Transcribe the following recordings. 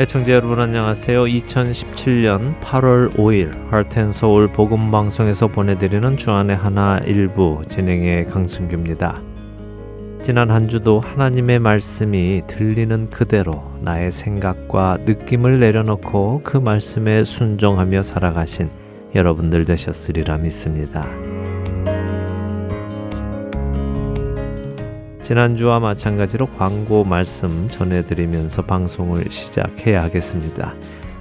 애청자 여러분 안녕하세요. 2017년 8월 5일 Heart and Soul 복음방송에서 보내드리는 주안의 하나 일부 진행의 강승규입니다. 지난 한 주도 하나님의 말씀이 들리는 그대로 나의 생각과 느낌을 내려놓고 그 말씀에 순종하며 살아가신 여러분들 되셨으리라 믿습니다. 지난주와 마찬가지로 광고 말씀 전해드리면서 방송을 시작해야 하겠습니다.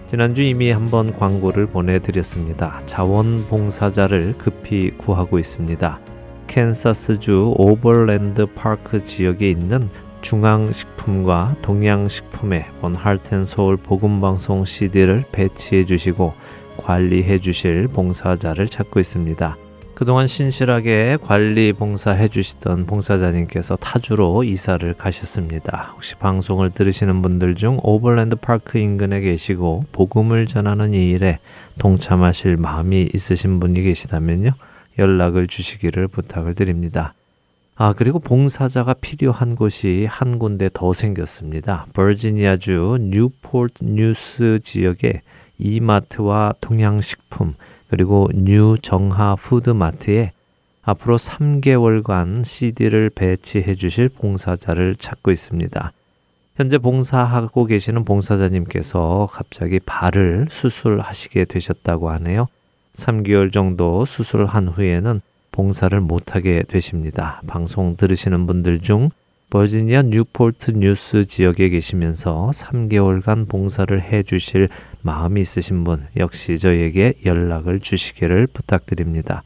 지난주 이미 한번 광고를 보내드렸습니다. 자원봉사자를 급히 구하고 있습니다. 캔사스주 오버랜드파크 지역에 있는 중앙식품과 동양식품에 본 Heart and Soul 복음방송 CD를 배치해 주시고 관리해 주실 봉사자를 찾고 있습니다. 그동안 신실하게 관리 봉사해 주시던 봉사자님께서 타주로 이사를 가셨습니다. 혹시 방송을 들으시는 분들 중 오버랜드 파크 인근에 계시고 복음을 전하는 이 일에 동참하실 마음이 있으신 분이 계시다면요. 연락을 주시기를 부탁을 드립니다. 그리고 봉사자가 필요한 곳이 한 군데 더 생겼습니다. 버지니아주 뉴포트 뉴스 지역에 이마트와 동양식품 그리고 뉴정하 푸드마트에 앞으로 3개월간 CD를 배치해 주실 봉사자를 찾고 있습니다. 현재 봉사하고 계시는 봉사자님께서 갑자기 발을 수술하시게 되셨다고 하네요. 3개월 정도 수술한 후에는 봉사를 못하게 되십니다. 방송 들으시는 분들 중 버지니아 뉴포트 뉴스 지역에 계시면서 3개월간 봉사를 해주실 마음이 있으신 분 역시 저에게 연락을 주시기를 부탁드립니다.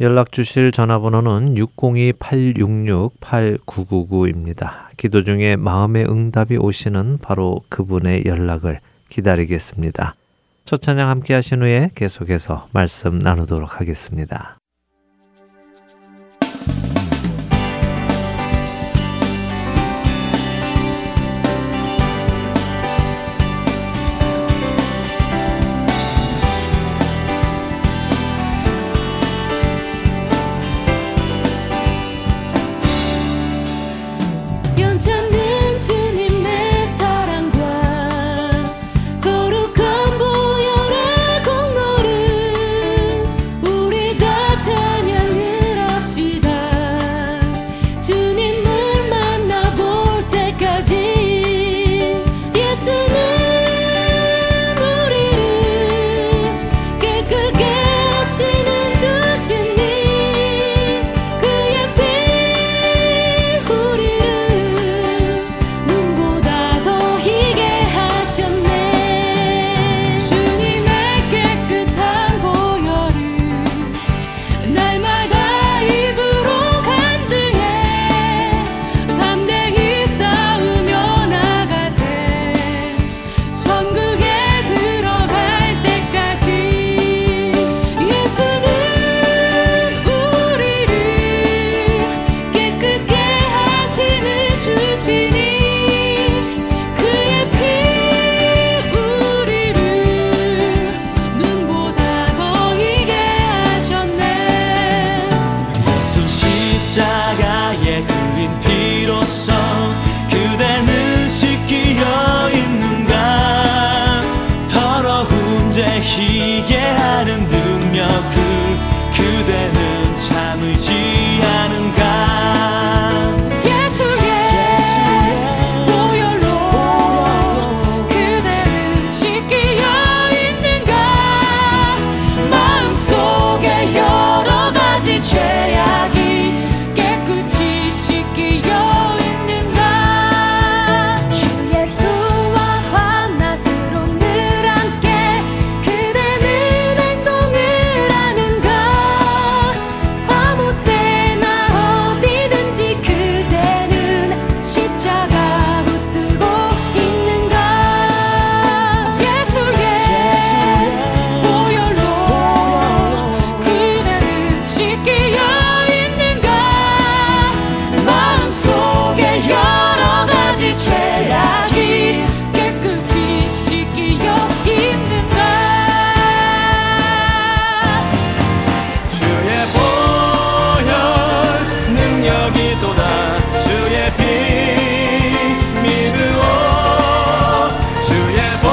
연락 주실 전화번호는 602-866-8999입니다. 기도 중에 마음의 응답이 오시는 바로 그분의 연락을 기다리겠습니다. 첫 찬양 함께 하신 후에 계속해서 말씀 나누도록 하겠습니다. 주의 보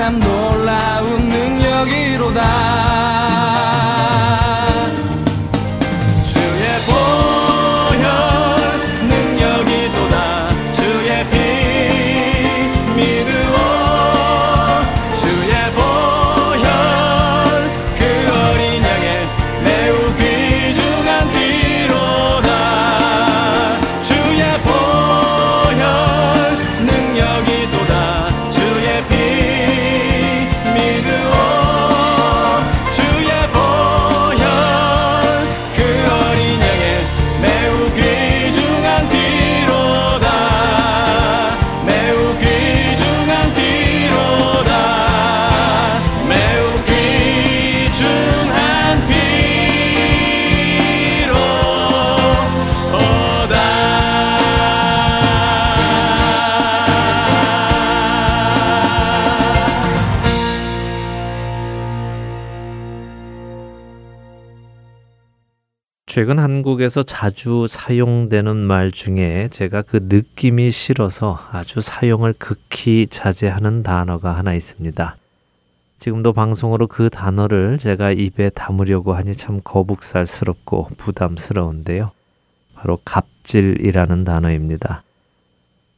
참 놀라운 능력이로다. 최근 한국에서 자주 사용되는 말 중에 제가 그 느낌이 싫어서 아주 사용을 극히 자제하는 단어가 하나 있습니다. 지금도 방송으로 그 단어를 제가 입에 담으려고 하니 참 거북살스럽고 부담스러운데요. 바로 갑질이라는 단어입니다.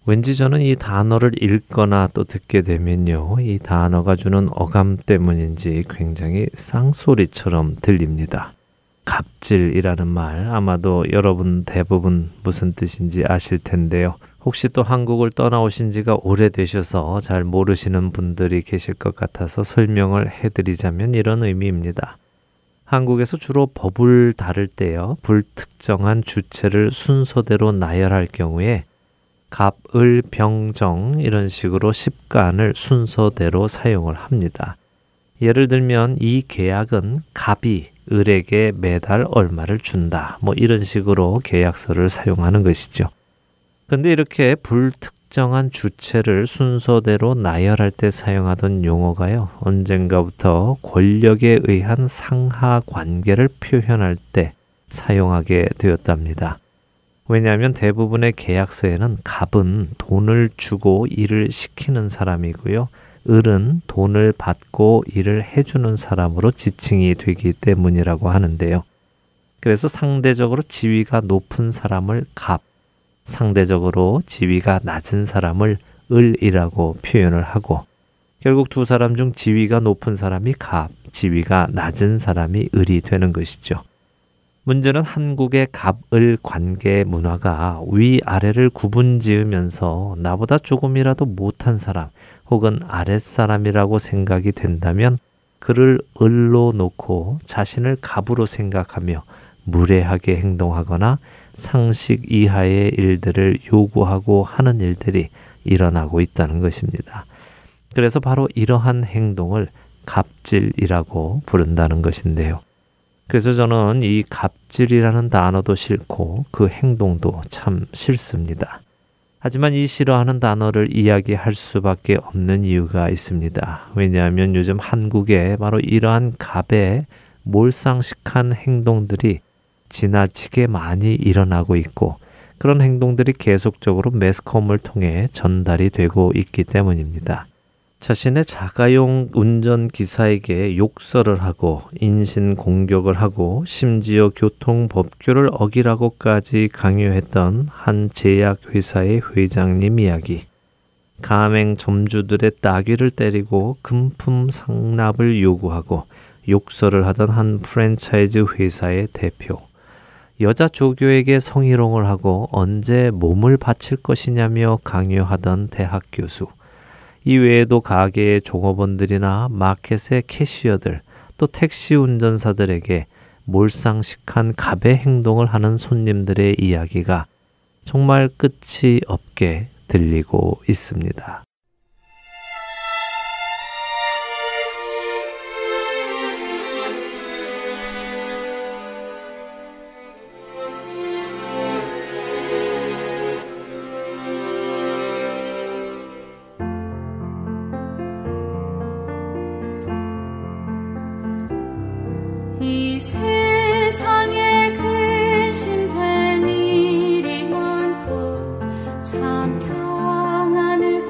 왠지 저는 이 단어를 읽거나 또 듣게 되면요, 이 단어가 주는 어감 때문인지 굉장히 쌍소리처럼 들립니다. 갑질이라는 말 아마도 여러분 대부분 무슨 뜻인지 아실 텐데요. 혹시 또 한국을 떠나오신 지가 오래되셔서 잘 모르시는 분들이 계실 것 같아서 설명을 해드리자면 이런 의미입니다. 한국에서 주로 법을 다룰 때요, 불특정한 주체를 순서대로 나열할 경우에 갑을 병정 이런 식으로 십간을 순서대로 사용을 합니다. 예를 들면 이 계약은 갑이 을에게 매달 얼마를 준다, 뭐 이런 식으로 계약서를 사용하는 것이죠. 그런데 이렇게 불특정한 주체를 순서대로 나열할 때 사용하던 용어가요, 언젠가부터 권력에 의한 상하 관계를 표현할 때 사용하게 되었답니다. 왜냐하면 대부분의 계약서에는 갑은 돈을 주고 일을 시키는 사람이고요, 을은 돈을 받고 일을 해주는 사람으로 지칭이 되기 때문이라고 하는데요. 그래서 상대적으로 지위가 높은 사람을 갑, 상대적으로 지위가 낮은 사람을 을이라고 표현을 하고, 결국 두 사람 중 지위가 높은 사람이 갑, 지위가 낮은 사람이 을이 되는 것이죠. 문제는 한국의 갑을 관계 문화가 위아래를 구분지으면서 나보다 조금이라도 못한 사람 혹은 아랫사람이라고 생각이 된다면 그를 을로 놓고 자신을 갑으로 생각하며 무례하게 행동하거나 상식 이하의 일들을 요구하고 하는 일들이 일어나고 있다는 것입니다. 그래서 바로 이러한 행동을 갑질이라고 부른다는 것인데요. 그래서 저는 이 갑질이라는 단어도 싫고 그 행동도 참 싫습니다. 하지만 이 싫어하는 단어를 이야기할 수밖에 없는 이유가 있습니다. 왜냐하면 요즘 한국에 바로 이러한 갑의 몰상식한 행동들이 지나치게 많이 일어나고 있고, 그런 행동들이 계속적으로 매스컴을 통해 전달이 되고 있기 때문입니다. 자신의 자가용 운전기사에게 욕설을 하고 인신공격을 하고 심지어 교통법규를 어기라고까지 강요했던 한 제약회사의 회장님 이야기, 가맹점주들의 따귀를 때리고 금품 상납을 요구하고 욕설을 하던 한 프랜차이즈 회사의 대표, 여자 조교에게 성희롱을 하고 언제 몸을 바칠 것이냐며 강요하던 대학 교수, 이 외에도 가게의 종업원들이나 마켓의 캐시어들, 또 택시 운전사들에게 몰상식한 갑의 행동을 하는 손님들의 이야기가 정말 끝이 없게 들리고 있습니다. 참 평안을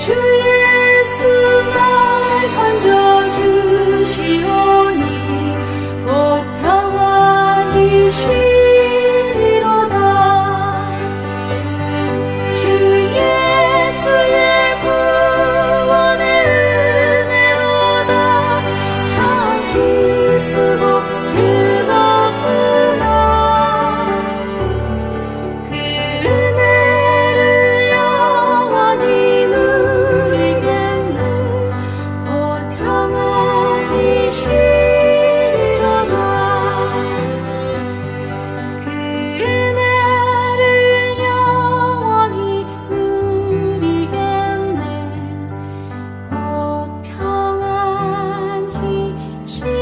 주 예수 날 건져주시오니 곧 평안히 쉬리로다. 주 예수의 구원의 은혜로다. 참 기쁘고 즐겁구나. 그 은혜를 영원히 누리겠네. 곧 평안히 쉬리로다. 그 은혜를 영원히 누리겠네. 곧 평안히 쉬리로다.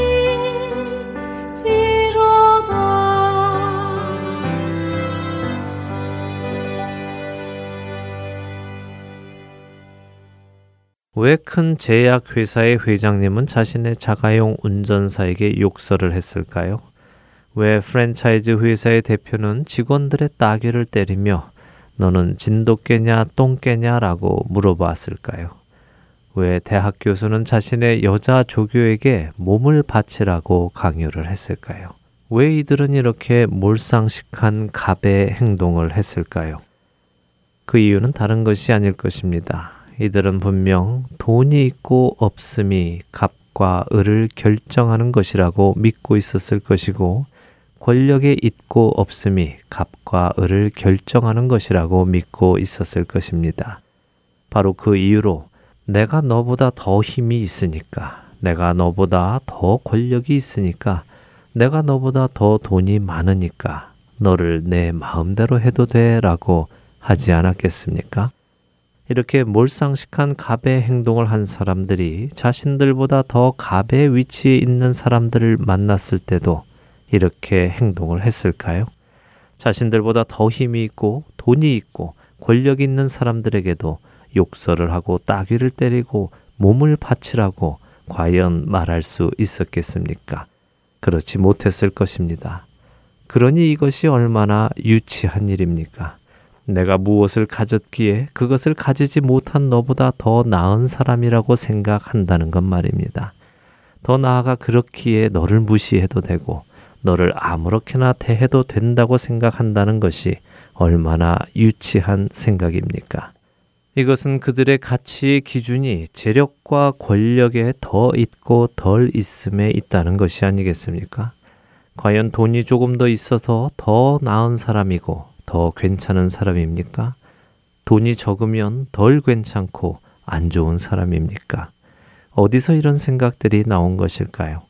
왜 큰 제약회사의 회장님은 자신의 자가용 운전사에게 욕설을 했을까요? 왜 프랜차이즈 회사의 대표는 직원들의 따귀를 때리며 너는 진돗개냐 똥개냐라고 물어봤을까요? 왜 대학 교수는 자신의 여자 조교에게 몸을 바치라고 강요를 했을까요? 왜 이들은 이렇게 몰상식한 갑의 행동을 했을까요? 그 이유는 다른 것이 아닐 것입니다. 이들은 분명 돈이 있고 없음이 갑과 을을 결정하는 것이라고 믿고 있었을 것이고 권력에 있고 없음이 갑과 을을 결정하는 것이라고 믿고 있었을 것입니다. 바로 그 이유로 내가 너보다 더 힘이 있으니까, 내가 너보다 더 권력이 있으니까, 내가 너보다 더 돈이 많으니까 너를 내 마음대로 해도 돼 라고 하지 않았겠습니까? 이렇게 몰상식한 갑의 행동을 한 사람들이 자신들보다 더 갑의 위치에 있는 사람들을 만났을 때도 이렇게 행동을 했을까요? 자신들보다 더 힘이 있고 돈이 있고 권력이 있는 사람들에게도 욕설을 하고 따귀를 때리고 몸을 바치라고 과연 말할 수 있었겠습니까? 그렇지 못했을 것입니다. 그러니 이것이 얼마나 유치한 일입니까? 내가 무엇을 가졌기에 그것을 가지지 못한 너보다 더 나은 사람이라고 생각한다는 것 말입니다. 더 나아가 그렇기에 너를 무시해도 되고 너를 아무렇게나 대해도 된다고 생각한다는 것이 얼마나 유치한 생각입니까? 이것은 그들의 가치의 기준이 재력과 권력에 더 있고 덜 있음에 있다는 것이 아니겠습니까? 과연 돈이 조금 더 있어서 더 나은 사람이고 더 괜찮은 사람입니까? 돈이 적으면 덜 괜찮고 안 좋은 사람입니까? 어디서 이런 생각들이 나온 것일까요?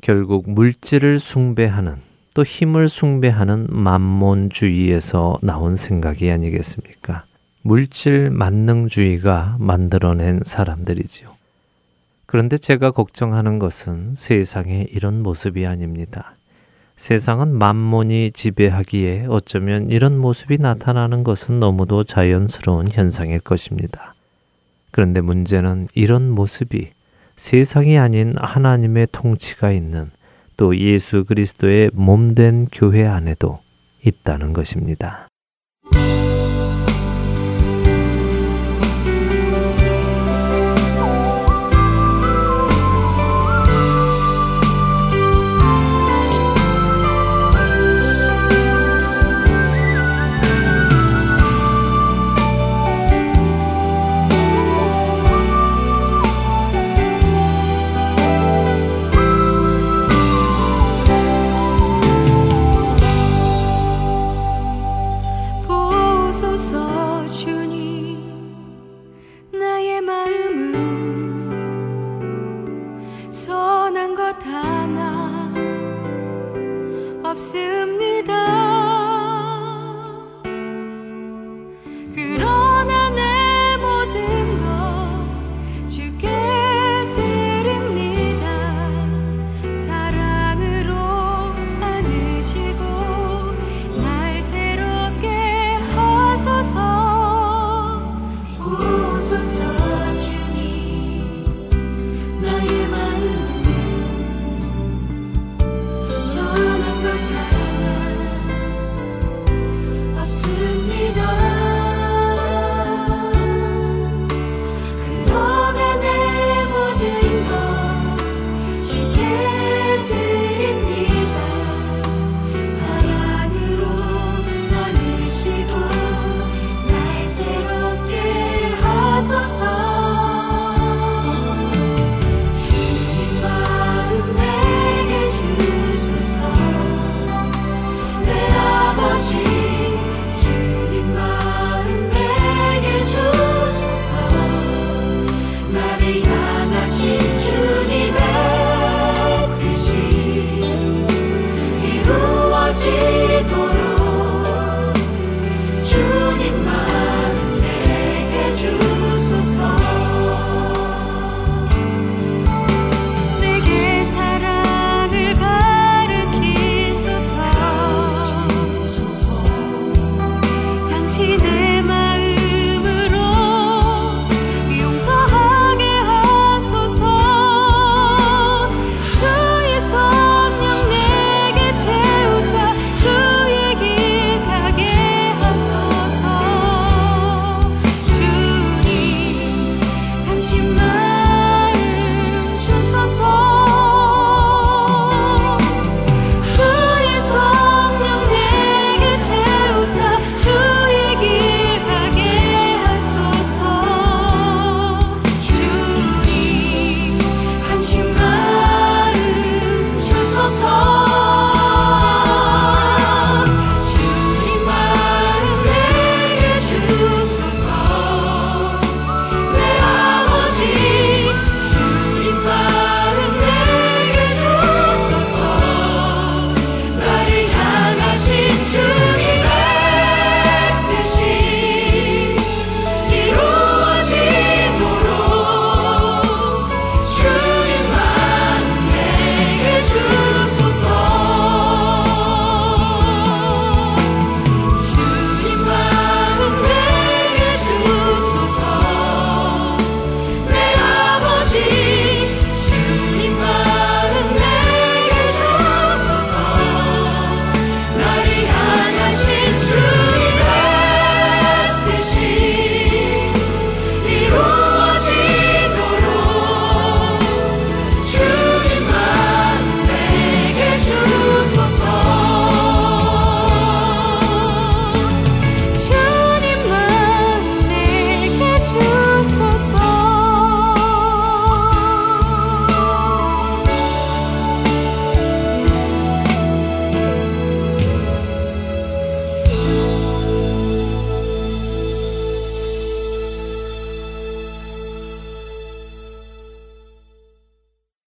결국 물질을 숭배하는, 또 힘을 숭배하는 만몬주의에서 나온 생각이 아니겠습니까? 물질 만능주의가 만들어낸 사람들이지요. 그런데 제가 걱정하는 것은 세상의 이런 모습이 아닙니다. 세상은 만몬이 지배하기에 어쩌면 이런 모습이 나타나는 것은 너무도 자연스러운 현상일 것입니다. 그런데 문제는 이런 모습이 세상이 아닌 하나님의 통치가 있는, 또 예수 그리스도의 몸된 교회 안에도 있다는 것입니다.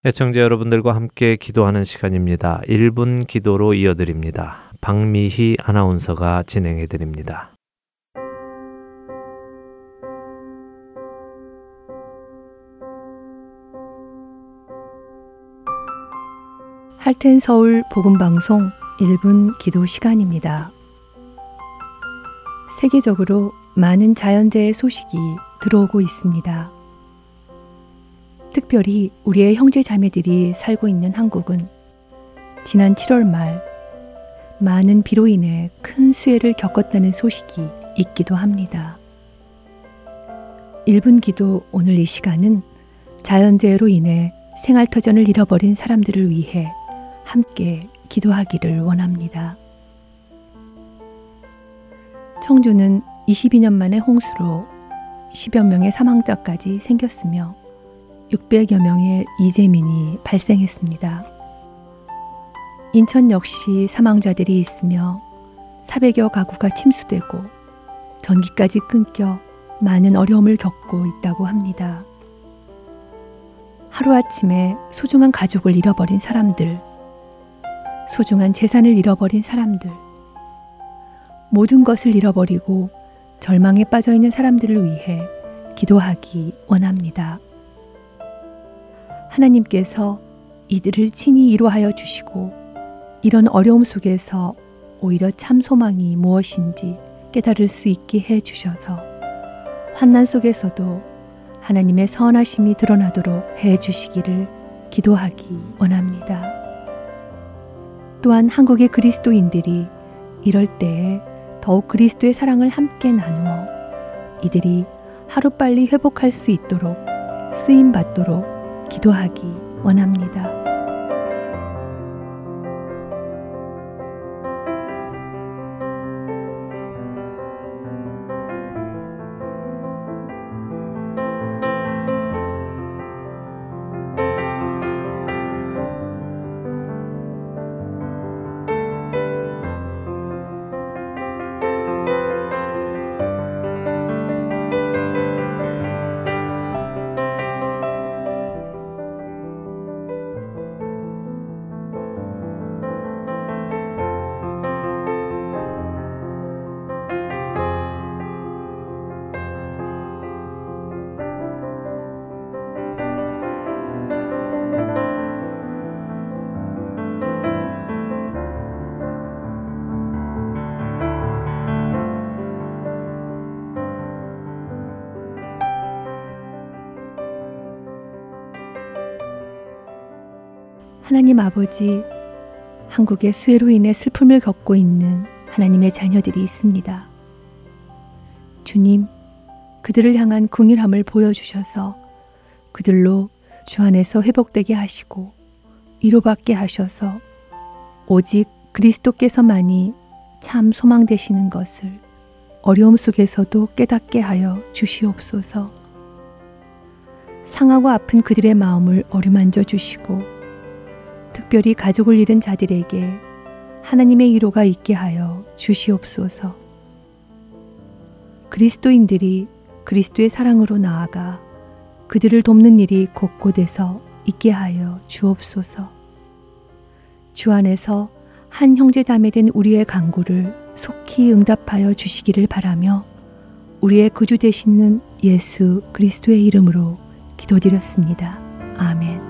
애청자 여러분들과 함께 기도하는 시간입니다. 1분 기도로 이어드립니다. 박미희 아나운서가 진행해드립니다. Heart and Soul 복음방송 1분 기도 시간입니다. 세계적으로 많은 자연재해 소식이 들어오고 있습니다. 특별히 우리의 형제 자매들이 살고 있는 한국은 지난 7월 말 많은 비로 인해 큰 수해를 겪었다는 소식이 있기도 합니다. 1분 기도 오늘 이 시간은 자연재해로 인해 생활터전을 잃어버린 사람들을 위해 함께 기도하기를 원합니다. 청주는 22년 만에 홍수로 10여 명의 사망자까지 생겼으며 600여 명의 이재민이 발생했습니다. 인천 역시 사망자들이 있으며 400여 가구가 침수되고 전기까지 끊겨 많은 어려움을 겪고 있다고 합니다. 하루아침에 소중한 가족을 잃어버린 사람들, 소중한 재산을 잃어버린 사람들, 모든 것을 잃어버리고 절망에 빠져있는 사람들을 위해 기도하기 원합니다. 하나님께서 이들을 친히 위로하여 주시고 이런 어려움 속에서 오히려 참 소망이 무엇인지 깨달을 수 있게 해주셔서 환난 속에서도 하나님의 선하심이 드러나도록 해주시기를 기도하기 원합니다. 또한 한국의 그리스도인들이 이럴 때에 더욱 그리스도의 사랑을 함께 나누어 이들이 하루빨리 회복할 수 있도록 쓰임받도록 기도하기 원합니다. 하나님 아버지, 한국의 수해로 인해 슬픔을 겪고 있는 하나님의 자녀들이 있습니다. 주님, 그들을 향한 긍휼함을 보여주셔서 그들로 주 안에서 회복되게 하시고 위로받게 하셔서 오직 그리스도께서만이 참 소망 되시는 것을 어려움 속에서도 깨닫게 하여 주시옵소서. 상하고 아픈 그들의 마음을 어루만져 주시고 특별히 가족을 잃은 자들에게 하나님의 위로가 있게 하여 주시옵소서. 그리스도인들이 그리스도의 사랑으로 나아가 그들을 돕는 일이 곳곳에서 있게 하여 주옵소서. 주 안에서 한 형제 자매된 우리의 간구를 속히 응답하여 주시기를 바라며 우리의 구주 되시는 예수 그리스도의 이름으로 기도드렸습니다. 아멘.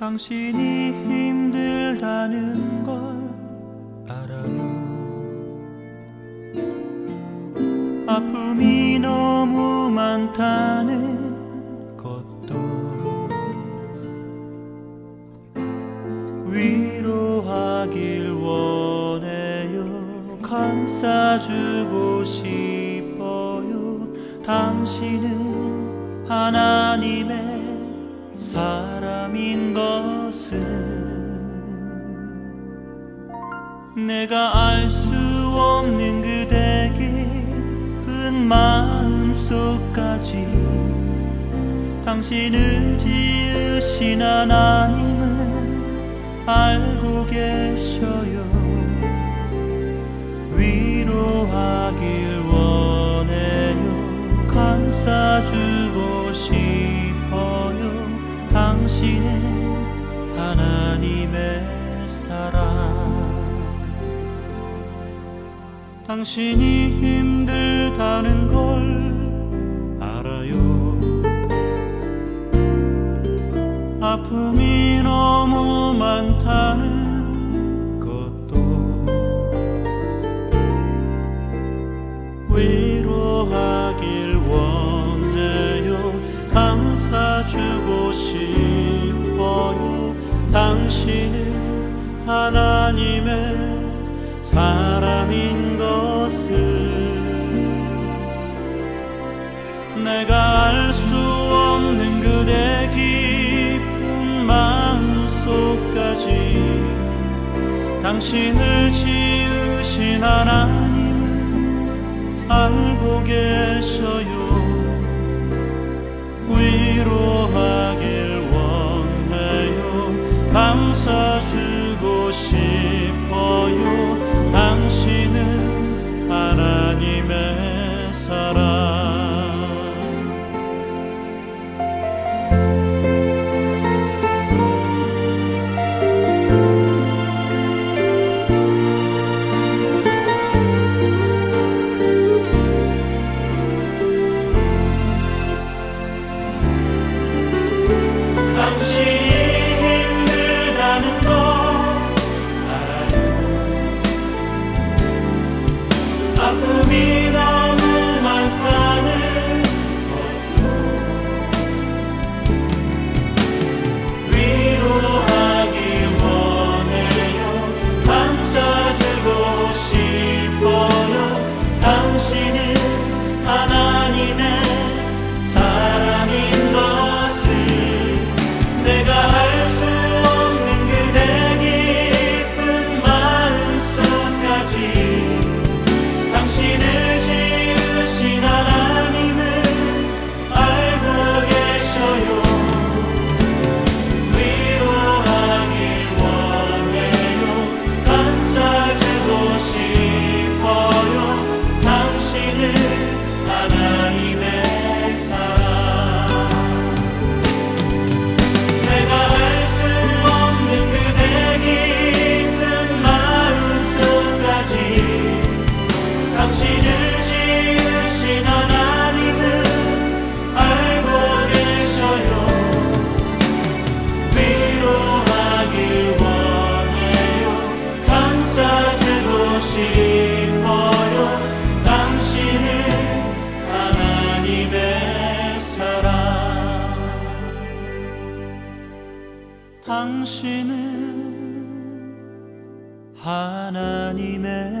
당신이 힘들다는 걸 알아요. 아픔이 너무 많아요. 않다는 것도 위로하길 원해요. 감싸주고 싶어요. 당신은 하나님의 사람인 것은 내가 알 수 없는 그대 깊은 마음속까지 당신을 지으신 하나님은 알고 계셔요. 위로하길 원해요. 감싸주고 싶어요. 당신은 하나님의 사람. 당신이 힘들다는 걸 알아요. 아픔이 너무 많다는 것도 위로하길 원해요. 감싸주고 싶어요. 당신은 하나님의 사람인 것을 내가 알 수 없는 그대 깊은 마음속까지 당신을 지으신 하나님은 알고 계셔요. 위로하길 원해요. 감싸주고 싶어요. 당신은 하나님의 사랑. 당신은 하나님의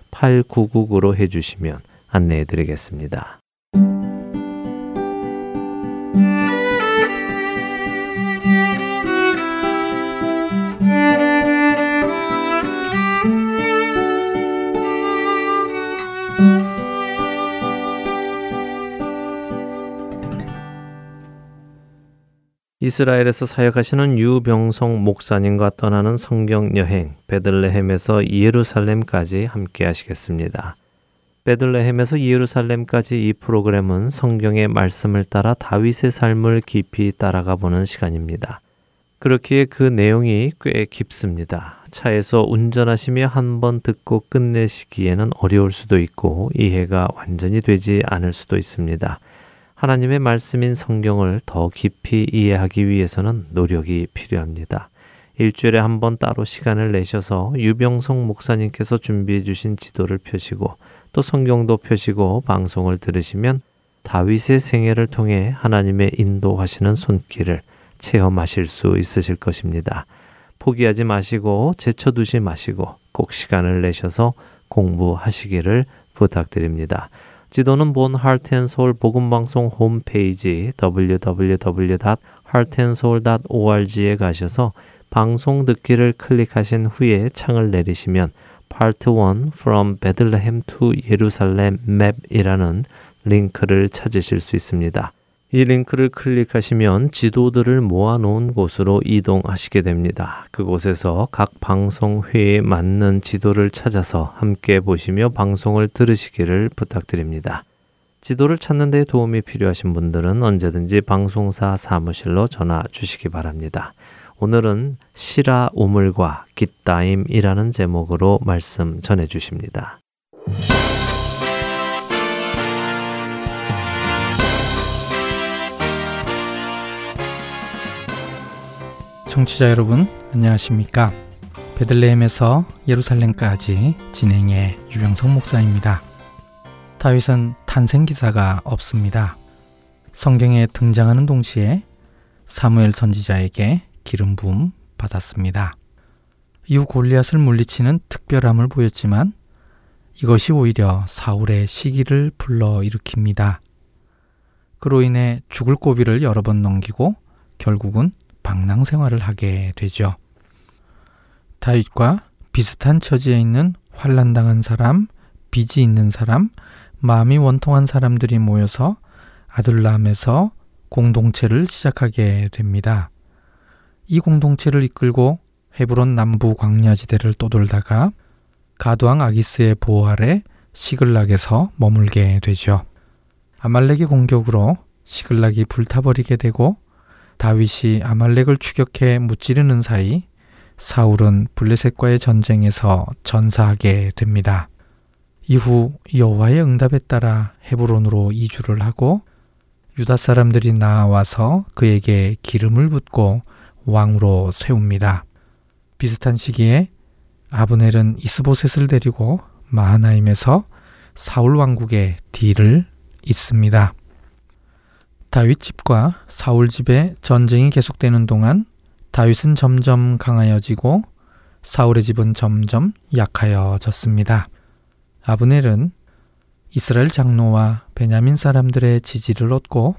8999로 해주시면 안내해드리겠습니다. 이스라엘에서 사역하시는 유병성 목사님과 떠나는 성경여행, 베들레헴에서 예루살렘까지 함께 하시겠습니다. 베들레헴에서 예루살렘까지 이 프로그램은 성경의 말씀을 따라 다윗의 삶을 깊이 따라가 보는 시간입니다. 그렇기에 그 내용이 꽤 깊습니다. 차에서 운전하시며 한번 듣고 끝내시기에는 어려울 수도 있고 이해가 완전히 되지 않을 수도 있습니다. 하나님의 말씀인 성경을 더 깊이 이해하기 위해서는 노력이 필요합니다. 일주일에 한 번 따로 시간을 내셔서 유병성 목사님께서 준비해 주신 지도를 펴시고 또 성경도 펴시고 방송을 들으시면 다윗의 생애를 통해 하나님의 인도하시는 손길을 체험하실 수 있으실 것입니다. 포기하지 마시고 제쳐두지 마시고 꼭 시간을 내셔서 공부하시기를 부탁드립니다. 지도는 본 Heart and Soul 복음방송 홈페이지 www.heartandsoul.org에 가셔서 방송 듣기를 클릭하신 후에 창을 내리시면 Part 1 From Bethlehem to Jerusalem Map이라는 링크를 찾으실 수 있습니다. 이 링크를 클릭하시면 지도들을 모아놓은 곳으로 이동하시게 됩니다. 그곳에서 각 방송회에 맞는 지도를 찾아서 함께 보시며 방송을 들으시기를 부탁드립니다. 지도를 찾는 데 도움이 필요하신 분들은 언제든지 방송사 사무실로 전화 주시기 바랍니다. 오늘은 시라 우물과 깃다임이라는 제목으로 말씀 전해 주십니다. 청취자 여러분 안녕하십니까? 베들레헴에서 예루살렘까지 진행의 유병성 목사입니다. 다윗은 탄생기사가 없습니다. 성경에 등장하는 동시에 사무엘 선지자에게 기름 부음 받았습니다. 이후 골리앗을 물리치는 특별함을 보였지만 이것이 오히려 사울의 시기를 불러일으킵니다. 그로 인해 죽을 고비를 여러 번 넘기고 결국은 방랑 생활을 하게 되죠. 다윗과 비슷한 처지에 있는 환난당한 사람, 빚이 있는 사람, 마음이 원통한 사람들이 모여서 아둘람에서 공동체를 시작하게 됩니다. 이 공동체를 이끌고 헤브론 남부 광야지대를 떠돌다가 가두왕 아기스의 보호 아래 시글락에서 머물게 되죠. 아말렉의 공격으로 시글락이 불타버리게 되고 다윗이 아말렉을 추격해 무찌르는 사이 사울은 블레셋과의 전쟁에서 전사하게 됩니다. 이후 여호와의 응답에 따라 헤브론으로 이주를 하고 유다 사람들이 나와서 그에게 기름을 붓고 왕으로 세웁니다. 비슷한 시기에 아브넬은 이스보셋을 데리고 마하나임에서 사울 왕국의 뒤를 잇습니다. 다윗 집과 사울 집의 전쟁이 계속되는 동안 다윗은 점점 강하여지고 사울의 집은 점점 약하여졌습니다. 아브넬은 이스라엘 장로와 베냐민 사람들의 지지를 얻고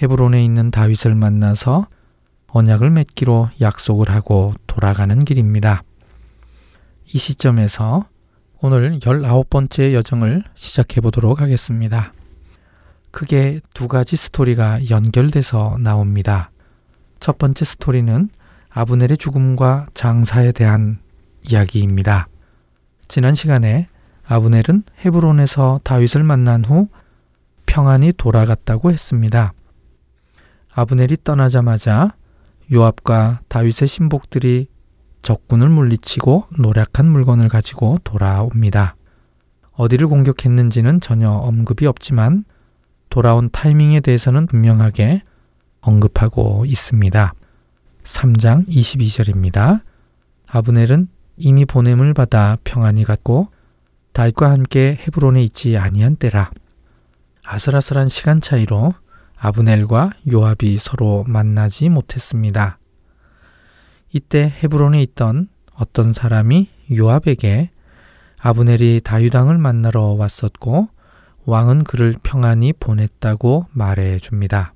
헤브론에 있는 다윗을 만나서 언약을 맺기로 약속을 하고 돌아가는 길입니다. 이 시점에서 오늘 19번째 여정을 시작해 보도록 하겠습니다. 크게 두 가지 스토리가 연결돼서 나옵니다. 첫 번째 스토리는 아브넬의 죽음과 장사에 대한 이야기입니다. 지난 시간에 아브넬은 헤브론에서 다윗을 만난 후 평안히 돌아갔다고 했습니다. 아브넬이 떠나자마자 요압과 다윗의 신복들이 적군을 물리치고 노략한 물건을 가지고 돌아옵니다. 어디를 공격했는지는 전혀 언급이 없지만 돌아온 타이밍에 대해서는 분명하게 언급하고 있습니다. 3장 22절입니다. 아브넬은 이미 보냄을 받아 평안히 갔고 다윗과 함께 헤브론에 있지 아니한 때라. 아슬아슬한 시간 차이로 아브넬과 요압이 서로 만나지 못했습니다. 이때 헤브론에 있던 어떤 사람이 요압에게 아브넬이 다윗왕을 만나러 왔었고 왕은 그를 평안히 보냈다고 말해줍니다.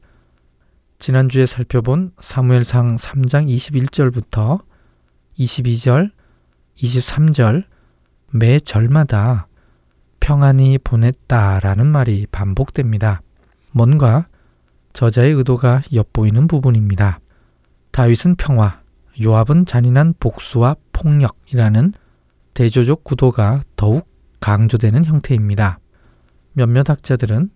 지난주에 살펴본 사무엘상 3장 21절부터 22절, 23절 매 절마다 평안히 보냈다라는 말이 반복됩니다. 뭔가 저자의 의도가 엿보이는 부분입니다. 다윗은 평화, 요압은 잔인한 복수와 폭력이라는 대조적 구도가 더욱 강조되는 형태입니다. 몇몇 학자들은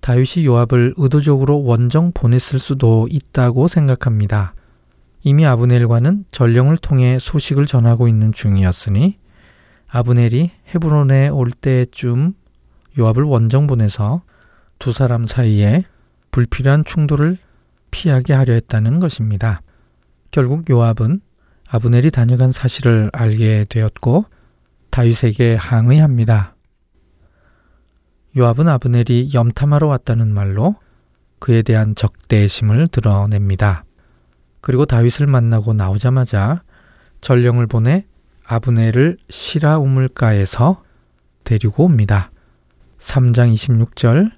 다윗이 요압을 의도적으로 원정 보냈을 수도 있다고 생각합니다. 이미 아브넬과는 전령을 통해 소식을 전하고 있는 중이었으니 아브넬이 헤브론에 올 때쯤 요압을 원정 보내서 두 사람 사이에 불필요한 충돌을 피하게 하려 했다는 것입니다. 결국 요압은 아브넬이 다녀간 사실을 알게 되었고 다윗에게 항의합니다. 요압은 아브넬이 염탐하러 왔다는 말로 그에 대한 적대심을 드러냅니다. 그리고 다윗을 만나고 나오자마자 전령을 보내 아브넬을 시라 우물가에서 데리고 옵니다. 3장 26절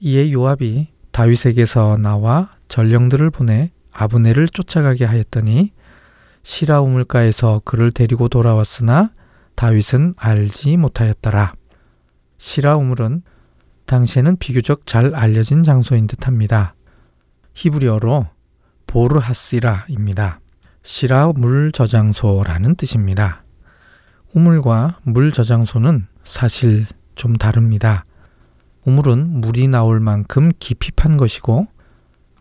이에 요압이 다윗에게서 나와 전령들을 보내 아브넬을 쫓아가게 하였더니 시라 우물가에서 그를 데리고 돌아왔으나 다윗은 알지 못하였더라. 시라 우물은 당시에는 비교적 잘 알려진 장소인 듯합니다. 히브리어로 보르하시라입니다. 시라 물 저장소라는 뜻입니다. 우물과 물 저장소는 사실 좀 다릅니다. 우물은 물이 나올 만큼 깊이 판 것이고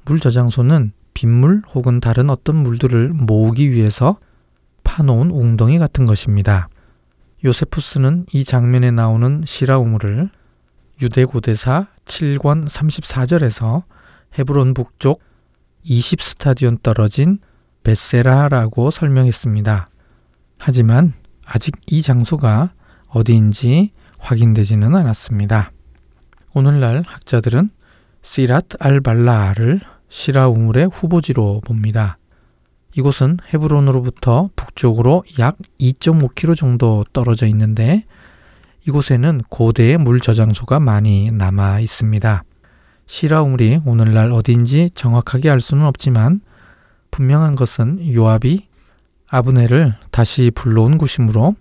물 저장소는 빗물 혹은 다른 어떤 물들을 모으기 위해서 파놓은 웅덩이 같은 것입니다. 요세푸스는 이 장면에 나오는 시라 우물을 유대고대사 7권 34절에서 헤브론 북쪽 20스타디온 떨어진 벳세라라고 설명했습니다. 하지만 아직 이 장소가 어디인지 확인되지는 않았습니다. 오늘날 학자들은 시랏 알발라를 시라 우물의 후보지로 봅니다. 이곳은 헤브론으로부터 북쪽으로 약 2.5km 정도 떨어져 있는데 이곳에는 고대의 물 저장소가 많이 남아 있습니다. 시라 우물이 오늘날 어디인지 정확하게 알 수는 없지만 분명한 것은 요압이 아브넬을 다시 불러온 곳이므로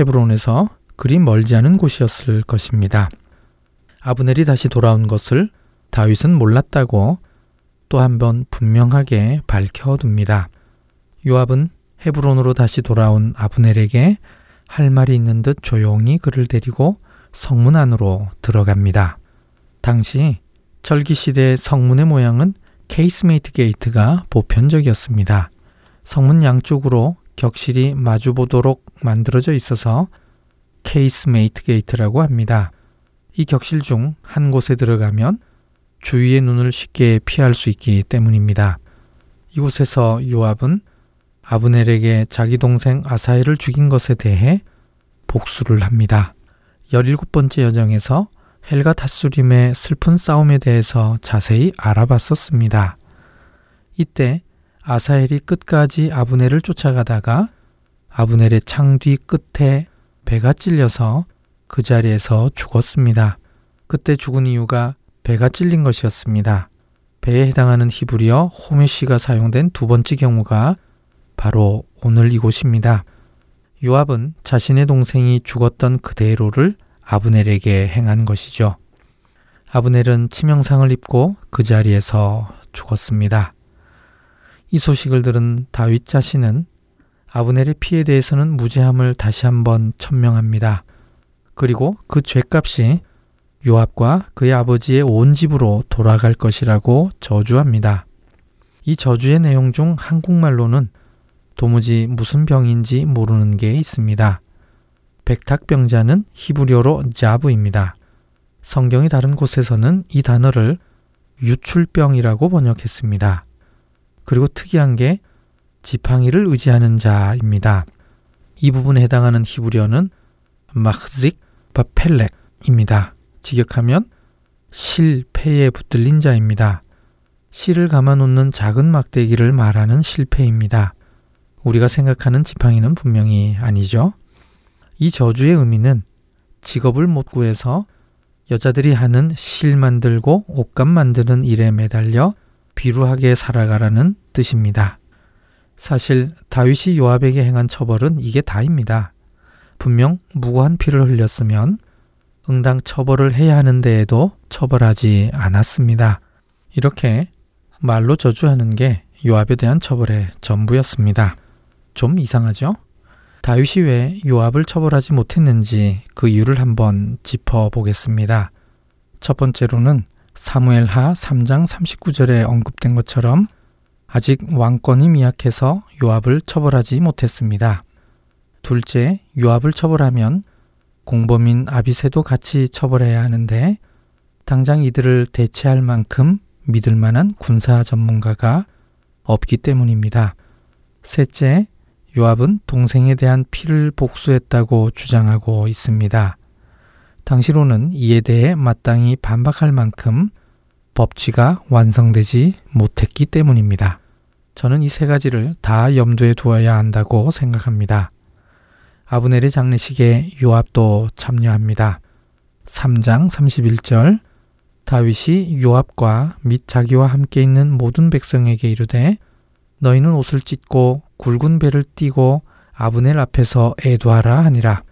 헤브론에서 그리 멀지 않은 곳이었을 것입니다. 아브넬이 다시 돌아온 것을 다윗은 몰랐다고 또 한 번 분명하게 밝혀둡니다. 요압은 헤브론으로 다시 돌아온 아브넬에게 할 말이 있는 듯 조용히 그를 데리고 성문 안으로 들어갑니다. 당시 철기시대의 성문의 모양은 케이스메이트 게이트가 보편적이었습니다. 성문 양쪽으로 격실이 마주보도록 만들어져 있어서 케이스메이트 게이트라고 합니다. 이 격실 중 한 곳에 들어가면 주위의 눈을 쉽게 피할 수 있기 때문입니다. 이곳에서 요압은 아브넬에게 자기 동생 아사엘을 죽인 것에 대해 복수를 합니다. 17번째 여정에서 헬과 다수림의 슬픈 싸움에 대해서 자세히 알아봤었습니다. 이때 아사엘이 끝까지 아브넬을 쫓아가다가 아브넬의 창 뒤 끝에 배가 찔려서 그 자리에서 죽었습니다. 그때 죽은 이유가 배가 찔린 것이었습니다. 배에 해당하는 히브리어 호메시가 사용된 두 번째 경우가 바로 오늘 이곳입니다. 요압은 자신의 동생이 죽었던 그대로를 아브넬에게 행한 것이죠. 아브넬은 치명상을 입고 그 자리에서 죽었습니다. 이 소식을 들은 다윗 자신은 아브넬의 피에 대해서는 무죄함을 다시 한번 천명합니다. 그리고 그 죄값이 요압과 그의 아버지의 온 집으로 돌아갈 것이라고 저주합니다. 이 저주의 내용 중 한국말로는 도무지 무슨 병인지 모르는 게 있습니다. 백탁병자는 히브리어로 자브입니다. 성경의 다른 곳에서는 이 단어를 유출병이라고 번역했습니다. 그리고 특이한 게 지팡이를 의지하는 자입니다. 이 부분에 해당하는 히브리어는 마흐직 바펠렉입니다. 직역하면 실패에 붙들린 자입니다. 실을 감아놓는 작은 막대기를 말하는 실패입니다. 우리가 생각하는 지팡이는 분명히 아니죠. 이 저주의 의미는 직업을 못 구해서 여자들이 하는 실 만들고 옷감 만드는 일에 매달려 비루하게 살아가라는 뜻입니다. 사실 다윗이 요압에게 행한 처벌은 이게 다입니다. 분명 무고한 피를 흘렸으면 응당 처벌을 해야 하는 데에도 처벌하지 않았습니다. 이렇게 말로 저주하는 게 요압에 대한 처벌의 전부였습니다. 좀 이상하죠? 다윗이 왜 요압을 처벌하지 못했는지 그 이유를 한번 짚어보겠습니다. 첫 번째로는 사무엘하 3장 39절에 언급된 것처럼 아직 왕권이 미약해서 요압을 처벌하지 못했습니다. 둘째, 요압을 처벌하면 공범인 아비새도 같이 처벌해야 하는데 당장 이들을 대체할 만큼 믿을 만한 군사 전문가가 없기 때문입니다. 셋째, 요압은 동생에 대한 피를 복수했다고 주장하고 있습니다. 당시로는 이에 대해 마땅히 반박할 만큼 법치가 완성되지 못했기 때문입니다. 저는 이 세 가지를 다 염두에 두어야 한다고 생각합니다. 아브넬의 장례식에 요압도 참여합니다. 3장 31절 다윗이 요압과 및 자기와 함께 있는 모든 백성에게 이르되 너희는 옷을 찢고 굵은 배를 띄고 아브넬 앞에서 애도하라 하니라.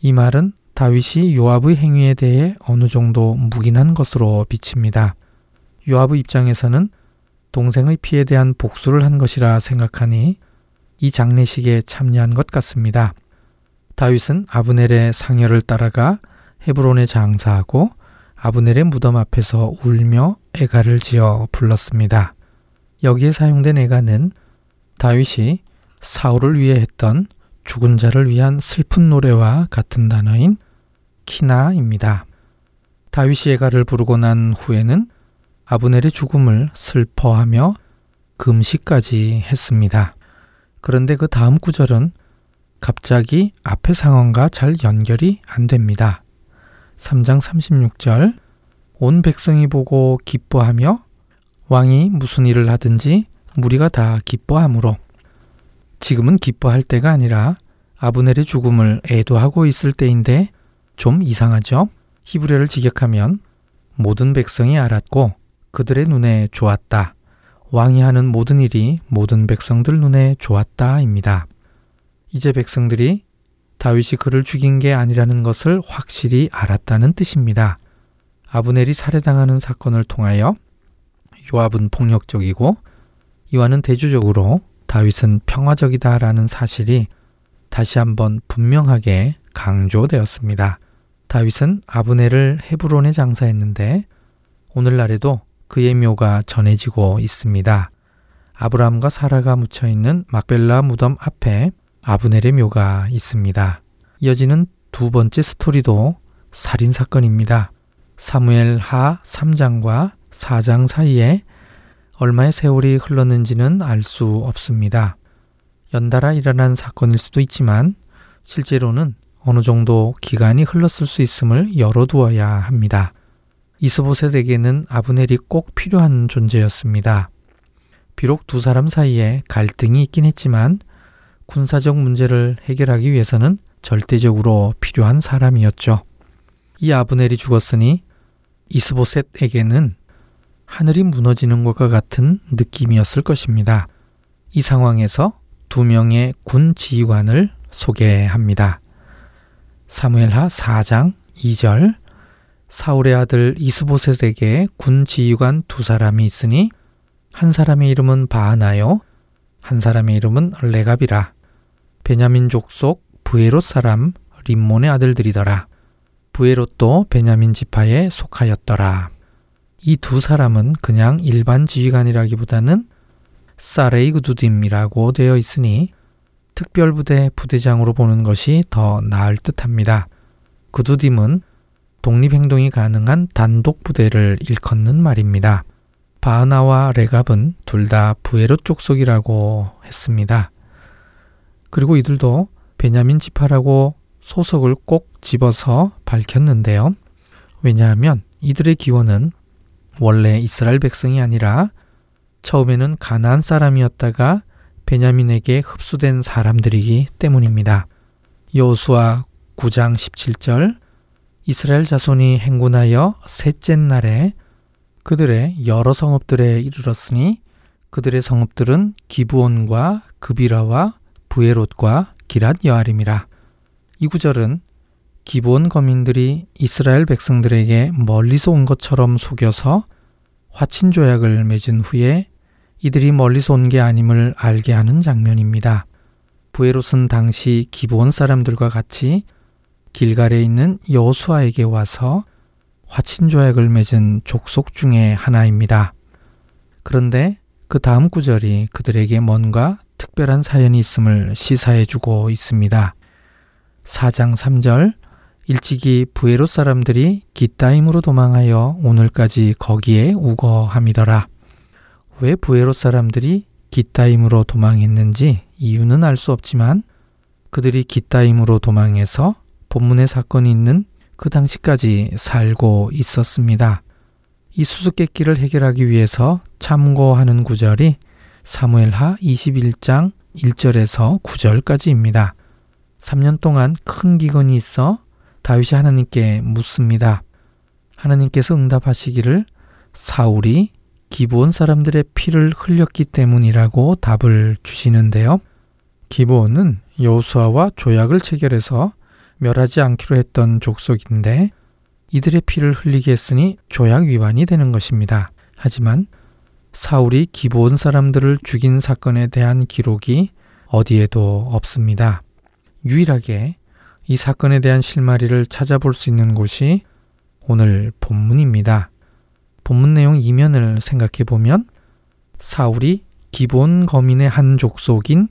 이 말은 다윗이 요압의 행위에 대해 어느 정도 묵인한 것으로 비칩니다. 요압의 입장에서는 동생의 피에 대한 복수를 한 것이라 생각하니 이 장례식에 참여한 것 같습니다. 다윗은 아브넬의 상여를 따라가 헤브론에 장사하고 아브넬의 무덤 앞에서 울며 애가를 지어 불렀습니다. 여기에 사용된 애가는 다윗이 사울을 위해 했던 죽은 자를 위한 슬픈 노래와 같은 단어인 키나입니다. 다윗이 애가를 부르고 난 후에는 아브넬의 죽음을 슬퍼하며 금시까지 했습니다. 그런데 그 다음 구절은 갑자기 앞의 상황과 잘 연결이 안 됩니다. 3장 36절 온 백성이 보고 기뻐하며 왕이 무슨 일을 하든지 무리가 다 기뻐하므로. 지금은 기뻐할 때가 아니라 아브넬의 죽음을 애도하고 있을 때인데 좀 이상하죠? 히브리어를 직역하면 모든 백성이 알았고 그들의 눈에 좋았다. 왕이 하는 모든 일이 모든 백성들 눈에 좋았다입니다. 이제 백성들이 다윗이 그를 죽인 게 아니라는 것을 확실히 알았다는 뜻입니다. 아브넬이 살해당하는 사건을 통하여 요압은 폭력적이고 이와는 대조적으로 다윗은 평화적이다라는 사실이 다시 한번 분명하게 강조되었습니다. 다윗은 아브넬을 헤브론에 장사했는데 오늘날에도 그의 묘가 전해지고 있습니다. 아브람과 사라가 묻혀있는 막벨라 무덤 앞에 아브넬의 묘가 있습니다. 이어지는 두 번째 스토리도 살인사건입니다. 사무엘 하 3장과 4장 사이에 얼마의 세월이 흘렀는지는 알 수 없습니다. 연달아 일어난 사건일 수도 있지만 실제로는 어느 정도 기간이 흘렀을 수 있음을 열어두어야 합니다. 이스보셋에게는 아브넬이 꼭 필요한 존재였습니다. 비록 두 사람 사이에 갈등이 있긴 했지만 군사적 문제를 해결하기 위해서는 절대적으로 필요한 사람이었죠. 이 아브넬이 죽었으니 이스보셋에게는 하늘이 무너지는 것과 같은 느낌이었을 것입니다. 이 상황에서 두 명의 군 지휘관을 소개합니다. 사무엘하 4장 2절 사울의 아들 이스보셋에게 군 지휘관 두 사람이 있으니 한 사람의 이름은 바하나요 한 사람의 이름은 레갑이라. 베냐민 족속 부에롯 사람 림몬의 아들들이더라. 부에롯도 베냐민 지파에 속하였더라. 이 두 사람은 그냥 일반 지휘관이라기보다는 사레이그두딤이라고 되어 있으니 특별부대 부대장으로 보는 것이 더 나을 듯합니다. 그두딤은 독립행동이 가능한 단독 부대를 일컫는 말입니다. 바하나와 레갑은 둘 다 부에롯 족속이라고 했습니다. 그리고 이들도 베냐민 지파라고 소속을 꼭 집어서 밝혔는데요. 왜냐하면 이들의 기원은 원래 이스라엘 백성이 아니라 처음에는 가나안 사람이었다가 베냐민에게 흡수된 사람들이기 때문입니다. 여호수아 9장 17절 이스라엘 자손이 행군하여 셋째 날에 그들의 여러 성읍들에 이르렀으니 그들의 성읍들은 기브온과 그비라와 부에롯과 기랏 여아림이라. 이 구절은 기브온 거민들이 이스라엘 백성들에게 멀리서 온 것처럼 속여서 화친 조약을 맺은 후에 이들이 멀리서 온 게 아님을 알게 하는 장면입니다. 부에롯은 당시 기브온 사람들과 같이 길갈에 있는 여호수아에게 와서 화친 조약을 맺은 족속 중에 하나입니다. 그런데 그 다음 구절이 그들에게 뭔가 특별한 사연이 있음을 시사해주고 있습니다. 4장 3절 일찍이 부에롯 사람들이 기타임으로 도망하여 오늘까지 거기에 우거함이더라. 왜 부에롯 사람들이 기타임으로 도망했는지 이유는 알 수 없지만 그들이 기타임으로 도망해서 본문의 사건이 있는 그 당시까지 살고 있었습니다. 이 수수께끼를 해결하기 위해서 참고하는 구절이 사무엘하 21장 1절에서 9절까지입니다. 3년 동안 큰 기근이 있어 다윗이 하나님께 묻습니다. 하나님께서 응답하시기를 사울이 기브온 사람들의 피를 흘렸기 때문이라고 답을 주시는데요. 기브온은 여호수아와 조약을 체결해서 멸하지 않기로 했던 족속인데 이들의 피를 흘리게 했으니 조약 위반이 되는 것입니다. 하지만 사울이 기브온 사람들을 죽인 사건에 대한 기록이 어디에도 없습니다. 유일하게 이 사건에 대한 실마리를 찾아볼 수 있는 곳이 오늘 본문입니다. 본문 내용 이면을 생각해 보면 사울이 기브온 거민의 한 족속인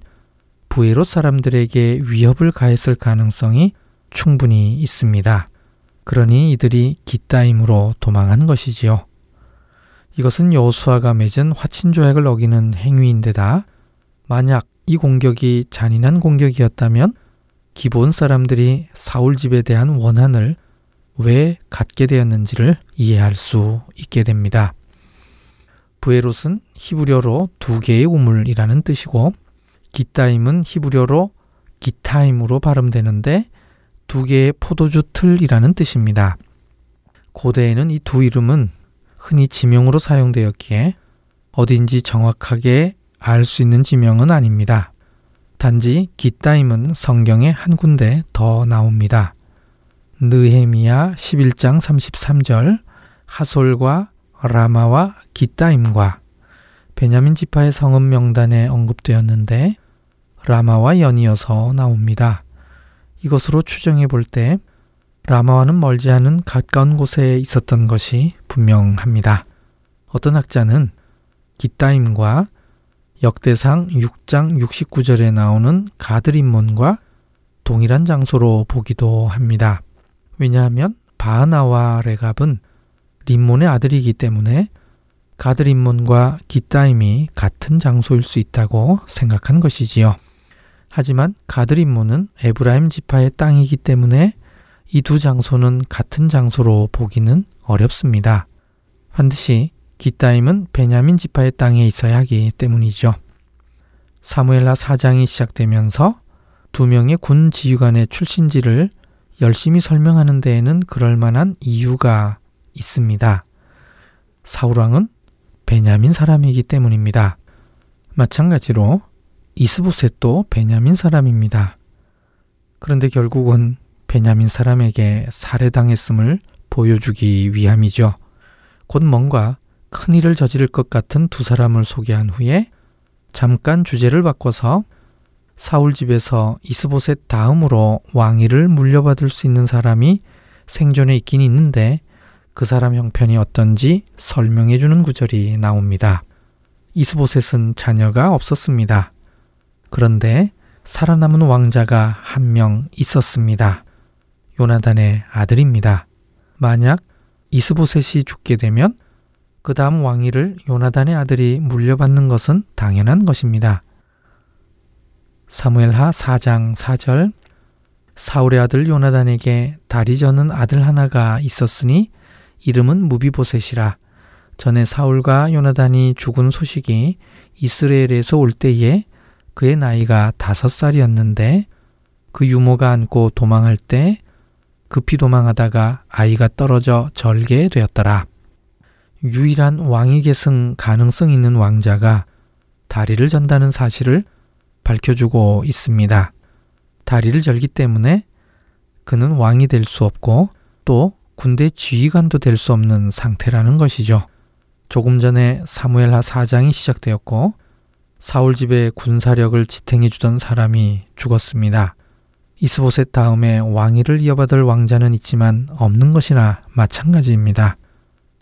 부에롯 사람들에게 위협을 가했을 가능성이 충분히 있습니다. 그러니 이들이 기타임으로 도망한 것이지요. 이것은 여호수아가 맺은 화친 조약을 어기는 행위인데다 만약 이 공격이 잔인한 공격이었다면 기브온 사람들이 사울 집에 대한 원한을 왜 갖게 되었는지를 이해할 수 있게 됩니다. 부에롯은 히브리어로 두 개의 우물이라는 뜻이고 기타임은 히브리어로 기타임으로 발음되는데 두 개의 포도주 틀이라는 뜻입니다. 고대에는 이 두 이름은 흔히 지명으로 사용되었기에 어딘지 정확하게 알 수 있는 지명은 아닙니다. 단지 기타임은 성경에 한 군데 더 나옵니다. 느헤미야 11장 33절 하솔과 라마와 기타임과 베냐민 지파의 성읍 명단에 언급되었는데 라마와 연이어서 나옵니다. 이것으로 추정해 볼 때 라마와는 멀지 않은 가까운 곳에 있었던 것이 분명합니다. 어떤 학자는 기타임과 역대상 6장 69절에 나오는 가드림몬과 동일한 장소로 보기도 합니다. 왜냐하면 바하나와 레갑은 림몬의 아들이기 때문에 가드림몬과 기타임이 같은 장소일 수 있다고 생각한 것이지요. 하지만 가드림몬은 에브라임 지파의 땅이기 때문에 이 두 장소는 같은 장소로 보기는 어렵습니다. 반드시 기타임은 베냐민 지파의 땅에 있어야 하기 때문이죠. 사무엘하 4장이 시작되면서 두 명의 군 지휘관의 출신지를 열심히 설명하는 데에는 그럴만한 이유가 있습니다. 사울왕은 베냐민 사람이기 때문입니다. 마찬가지로 이스보셋도 베냐민 사람입니다. 그런데 결국은 베냐민 사람에게 살해당했음을 보여주기 위함이죠. 곧 뭔가 큰일을 저지를 것 같은 두 사람을 소개한 후에 잠깐 주제를 바꿔서 사울 집에서 이스보셋 다음으로 왕위를 물려받을 수 있는 사람이 생존에 있긴 있는데 그 사람 형편이 어떤지 설명해 주는 구절이 나옵니다. 이스보셋은 자녀가 없었습니다. 그런데 살아남은 왕자가 한 명 있었습니다. 요나단의 아들입니다. 만약 이스보셋이 죽게 되면 그 다음 왕위를 요나단의 아들이 물려받는 것은 당연한 것입니다. 사무엘하 4장 4절 사울의 아들 요나단에게 다리 저는 아들 하나가 있었으니 이름은 무비보셋이라. 전에 사울과 요나단이 죽은 소식이 이스라엘에서 올 때에 그의 나이가 5살이었는데 그 유모가 안고 도망할 때 급히 도망하다가 아이가 떨어져 절개되었더라. 유일한 왕위 계승 가능성 있는 왕자가 다리를 전다는 사실을 밝혀주고 있습니다. 다리를 절기 때문에 그는 왕이 될 수 없고 또 군대 지휘관도 될 수 없는 상태라는 것이죠. 조금 전에 사무엘하 4장이 시작되었고 사울 집에 군사력을 지탱해 주던 사람이 죽었습니다. 이스보셋 다음에 왕위를 이어받을 왕자는 있지만 없는 것이나 마찬가지입니다.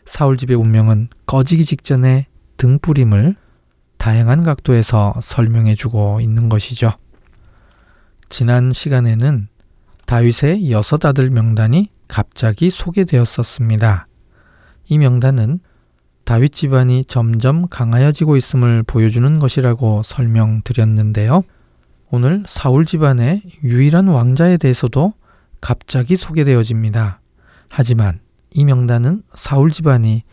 사울 집의 운명은 꺼지기 직전의 등불임을 다양한 각도에서 설명해 주고 있는 것이죠. 지난 시간에는 다윗의 6 아들 명단이 갑자기 소개되었었습니다. 이 명단은 다윗 집안이 점점 강하여지고 있음을 보여주는 것이라고 설명드렸는데요. 오늘 사울 집안의 유일한 왕자에 대해서도 갑자기 소개되어집니다. 하지만 이 명단은 사울 집안이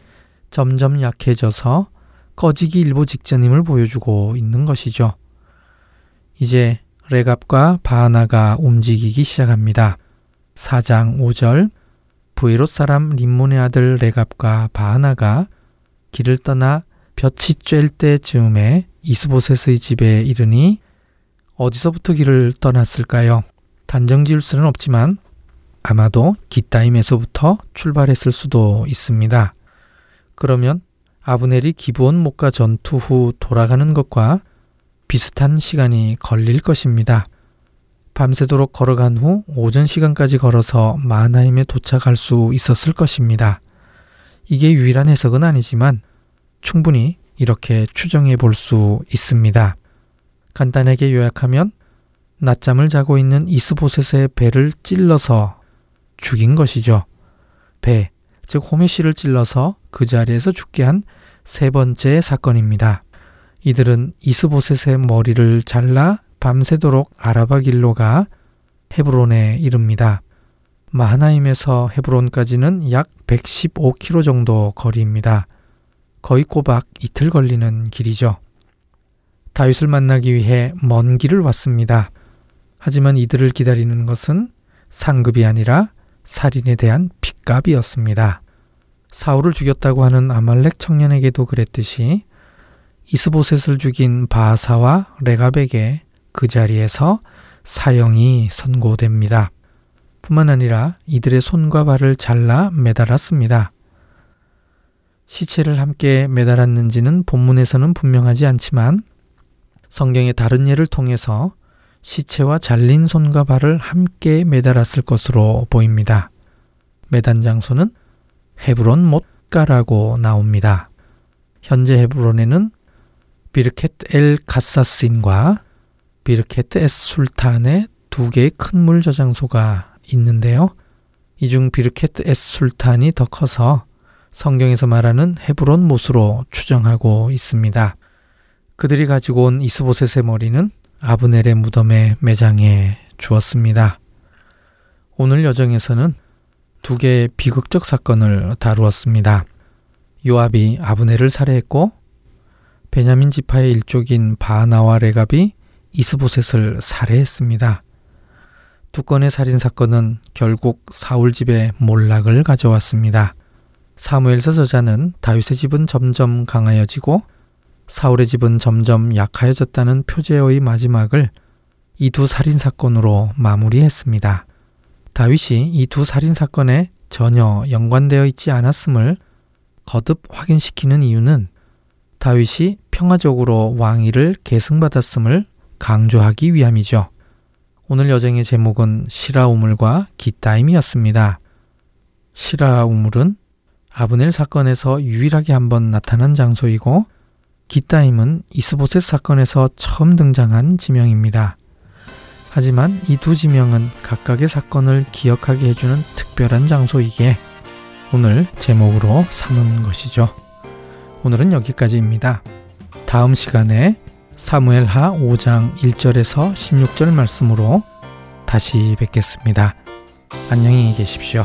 점점 약해져서 꺼지기 일보 직전임을 보여주고 있는 것이죠. 이제 레갑과 바하나가 움직이기 시작합니다. 4장 5절 부에롯 사람 림몬의 아들 레갑과 바하나가 길을 떠나 볕이 쬐일 때 즈음에 이스보셋의 집에 이르니 어디서부터 길을 떠났을까요? 단정 지을 수는 없지만 아마도 기타임에서부터 출발했을 수도 있습니다. 그러면 아브넬이 기브온 못과 전투 후 돌아가는 것과 비슷한 시간이 걸릴 것입니다. 밤새도록 걸어간 후 오전 시간까지 걸어서 마하나임에 도착할 수 있었을 것입니다. 이게 유일한 해석은 아니지만 충분히 이렇게 추정해 볼 수 있습니다. 간단하게 요약하면 낮잠을 자고 있는 이스보셋의 배를 찔러서 죽인 것이죠. 배, 즉 호메시를 찔러서 그 자리에서 죽게 한 3번째 사건입니다. 이들은 이스보셋의 머리를 잘라 밤새도록 아라바 길로 가 헤브론에 이릅니다. 마하나임에서 헤브론까지는 약 115km 정도 거리입니다. 거의 꼬박 이틀 걸리는 길이죠. 다윗을 만나기 위해 먼 길을 왔습니다. 하지만 이들을 기다리는 것은 상급이 아니라 살인에 대한 핏값이었습니다. 사울을 죽였다고 하는 아말렉 청년에게도 그랬듯이 이스보셋을 죽인 바아사와 레갑에게 그 자리에서 사형이 선고됩니다. 뿐만 아니라 이들의 손과 발을 잘라 매달았습니다. 시체를 함께 매달았는지는 본문에서는 분명하지 않지만 성경의 다른 예를 통해서 시체와 잘린 손과 발을 함께 매달았을 것으로 보입니다. 매단 장소는 헤브론 못가라고 나옵니다. 현재 헤브론에는 비르켓 엘 가사스인과 비르켓 에스 술탄의 2개의 큰 물 저장소가 있는데요. 이 중 비르켓 에스 술탄이 더 커서 성경에서 말하는 헤브론 못으로 추정하고 있습니다. 그들이 가지고 온 이스보셋의 머리는 아브넬의 무덤에 매장해 주었습니다. 오늘 여정에서는 2개의 비극적 사건을 다루었습니다. 요압이 아브넬을 살해했고 베냐민 지파의 일족인 바하나와 레갑이 이스보셋을 살해했습니다. 2건의 살인사건은 결국 사울 집에 몰락을 가져왔습니다. 사무엘서 저자는 다윗의 집은 점점 강하여지고 사울의 집은 점점 약하여졌다는 표제의 마지막을 이 2 살인사건으로 마무리했습니다. 다윗이 이 2 살인사건의 전혀 연관되어 있지 않았음을 거듭 확인시키는 이유는 다윗이 평화적으로 왕위를 계승받았음을 강조하기 위함이죠. 오늘 여정의 제목은 시라우물과 기타임이었습니다. 시라우물은 아브넬 사건에서 유일하게 한번 나타난 장소이고 기타임은 이스보셋 사건에서 처음 등장한 지명입니다. 하지만 이 두 지명은 각각의 사건을 기억하게 해주는 특별한 장소이기에 오늘 제목으로 삼은 것이죠. 오늘은 여기까지입니다. 다음 시간에 사무엘하 5장 1절에서 16절 말씀으로 다시 뵙겠습니다. 안녕히 계십시오.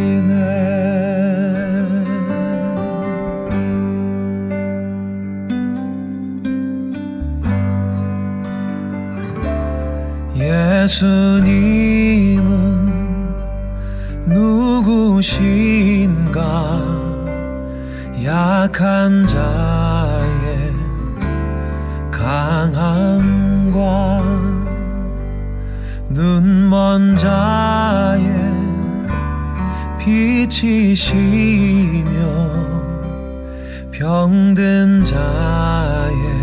예수님은 누구신가? 약한 자의 강함과 눈먼 자의 빛이시며 병든 자의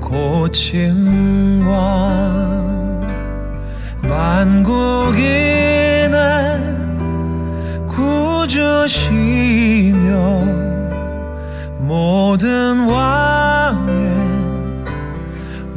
고침과 만국인의 구주시며 모든 왕의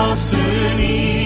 없으니